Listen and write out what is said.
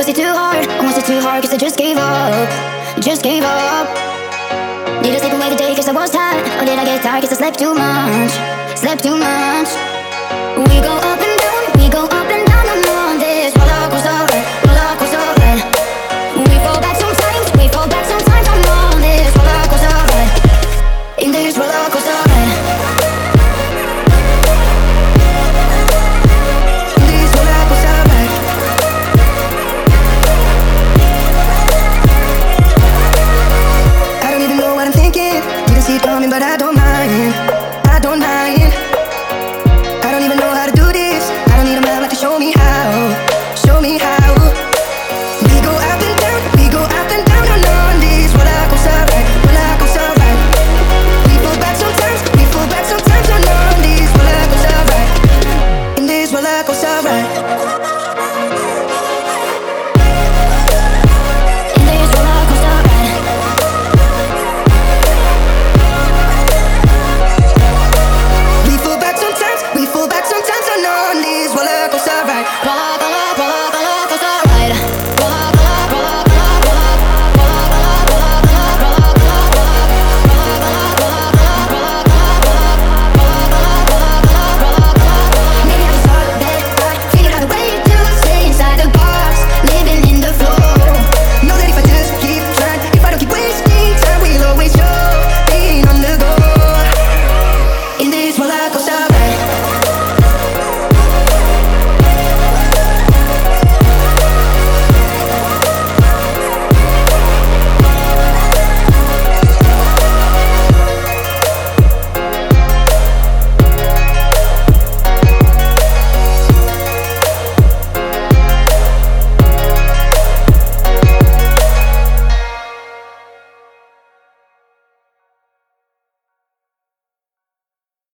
Was it too hard? Or was it too hard? Cause I just gave up, just gave up. Did I sleep away the day cause I was tired? Or did I get tired cause I slept too much, slept too much? We go up.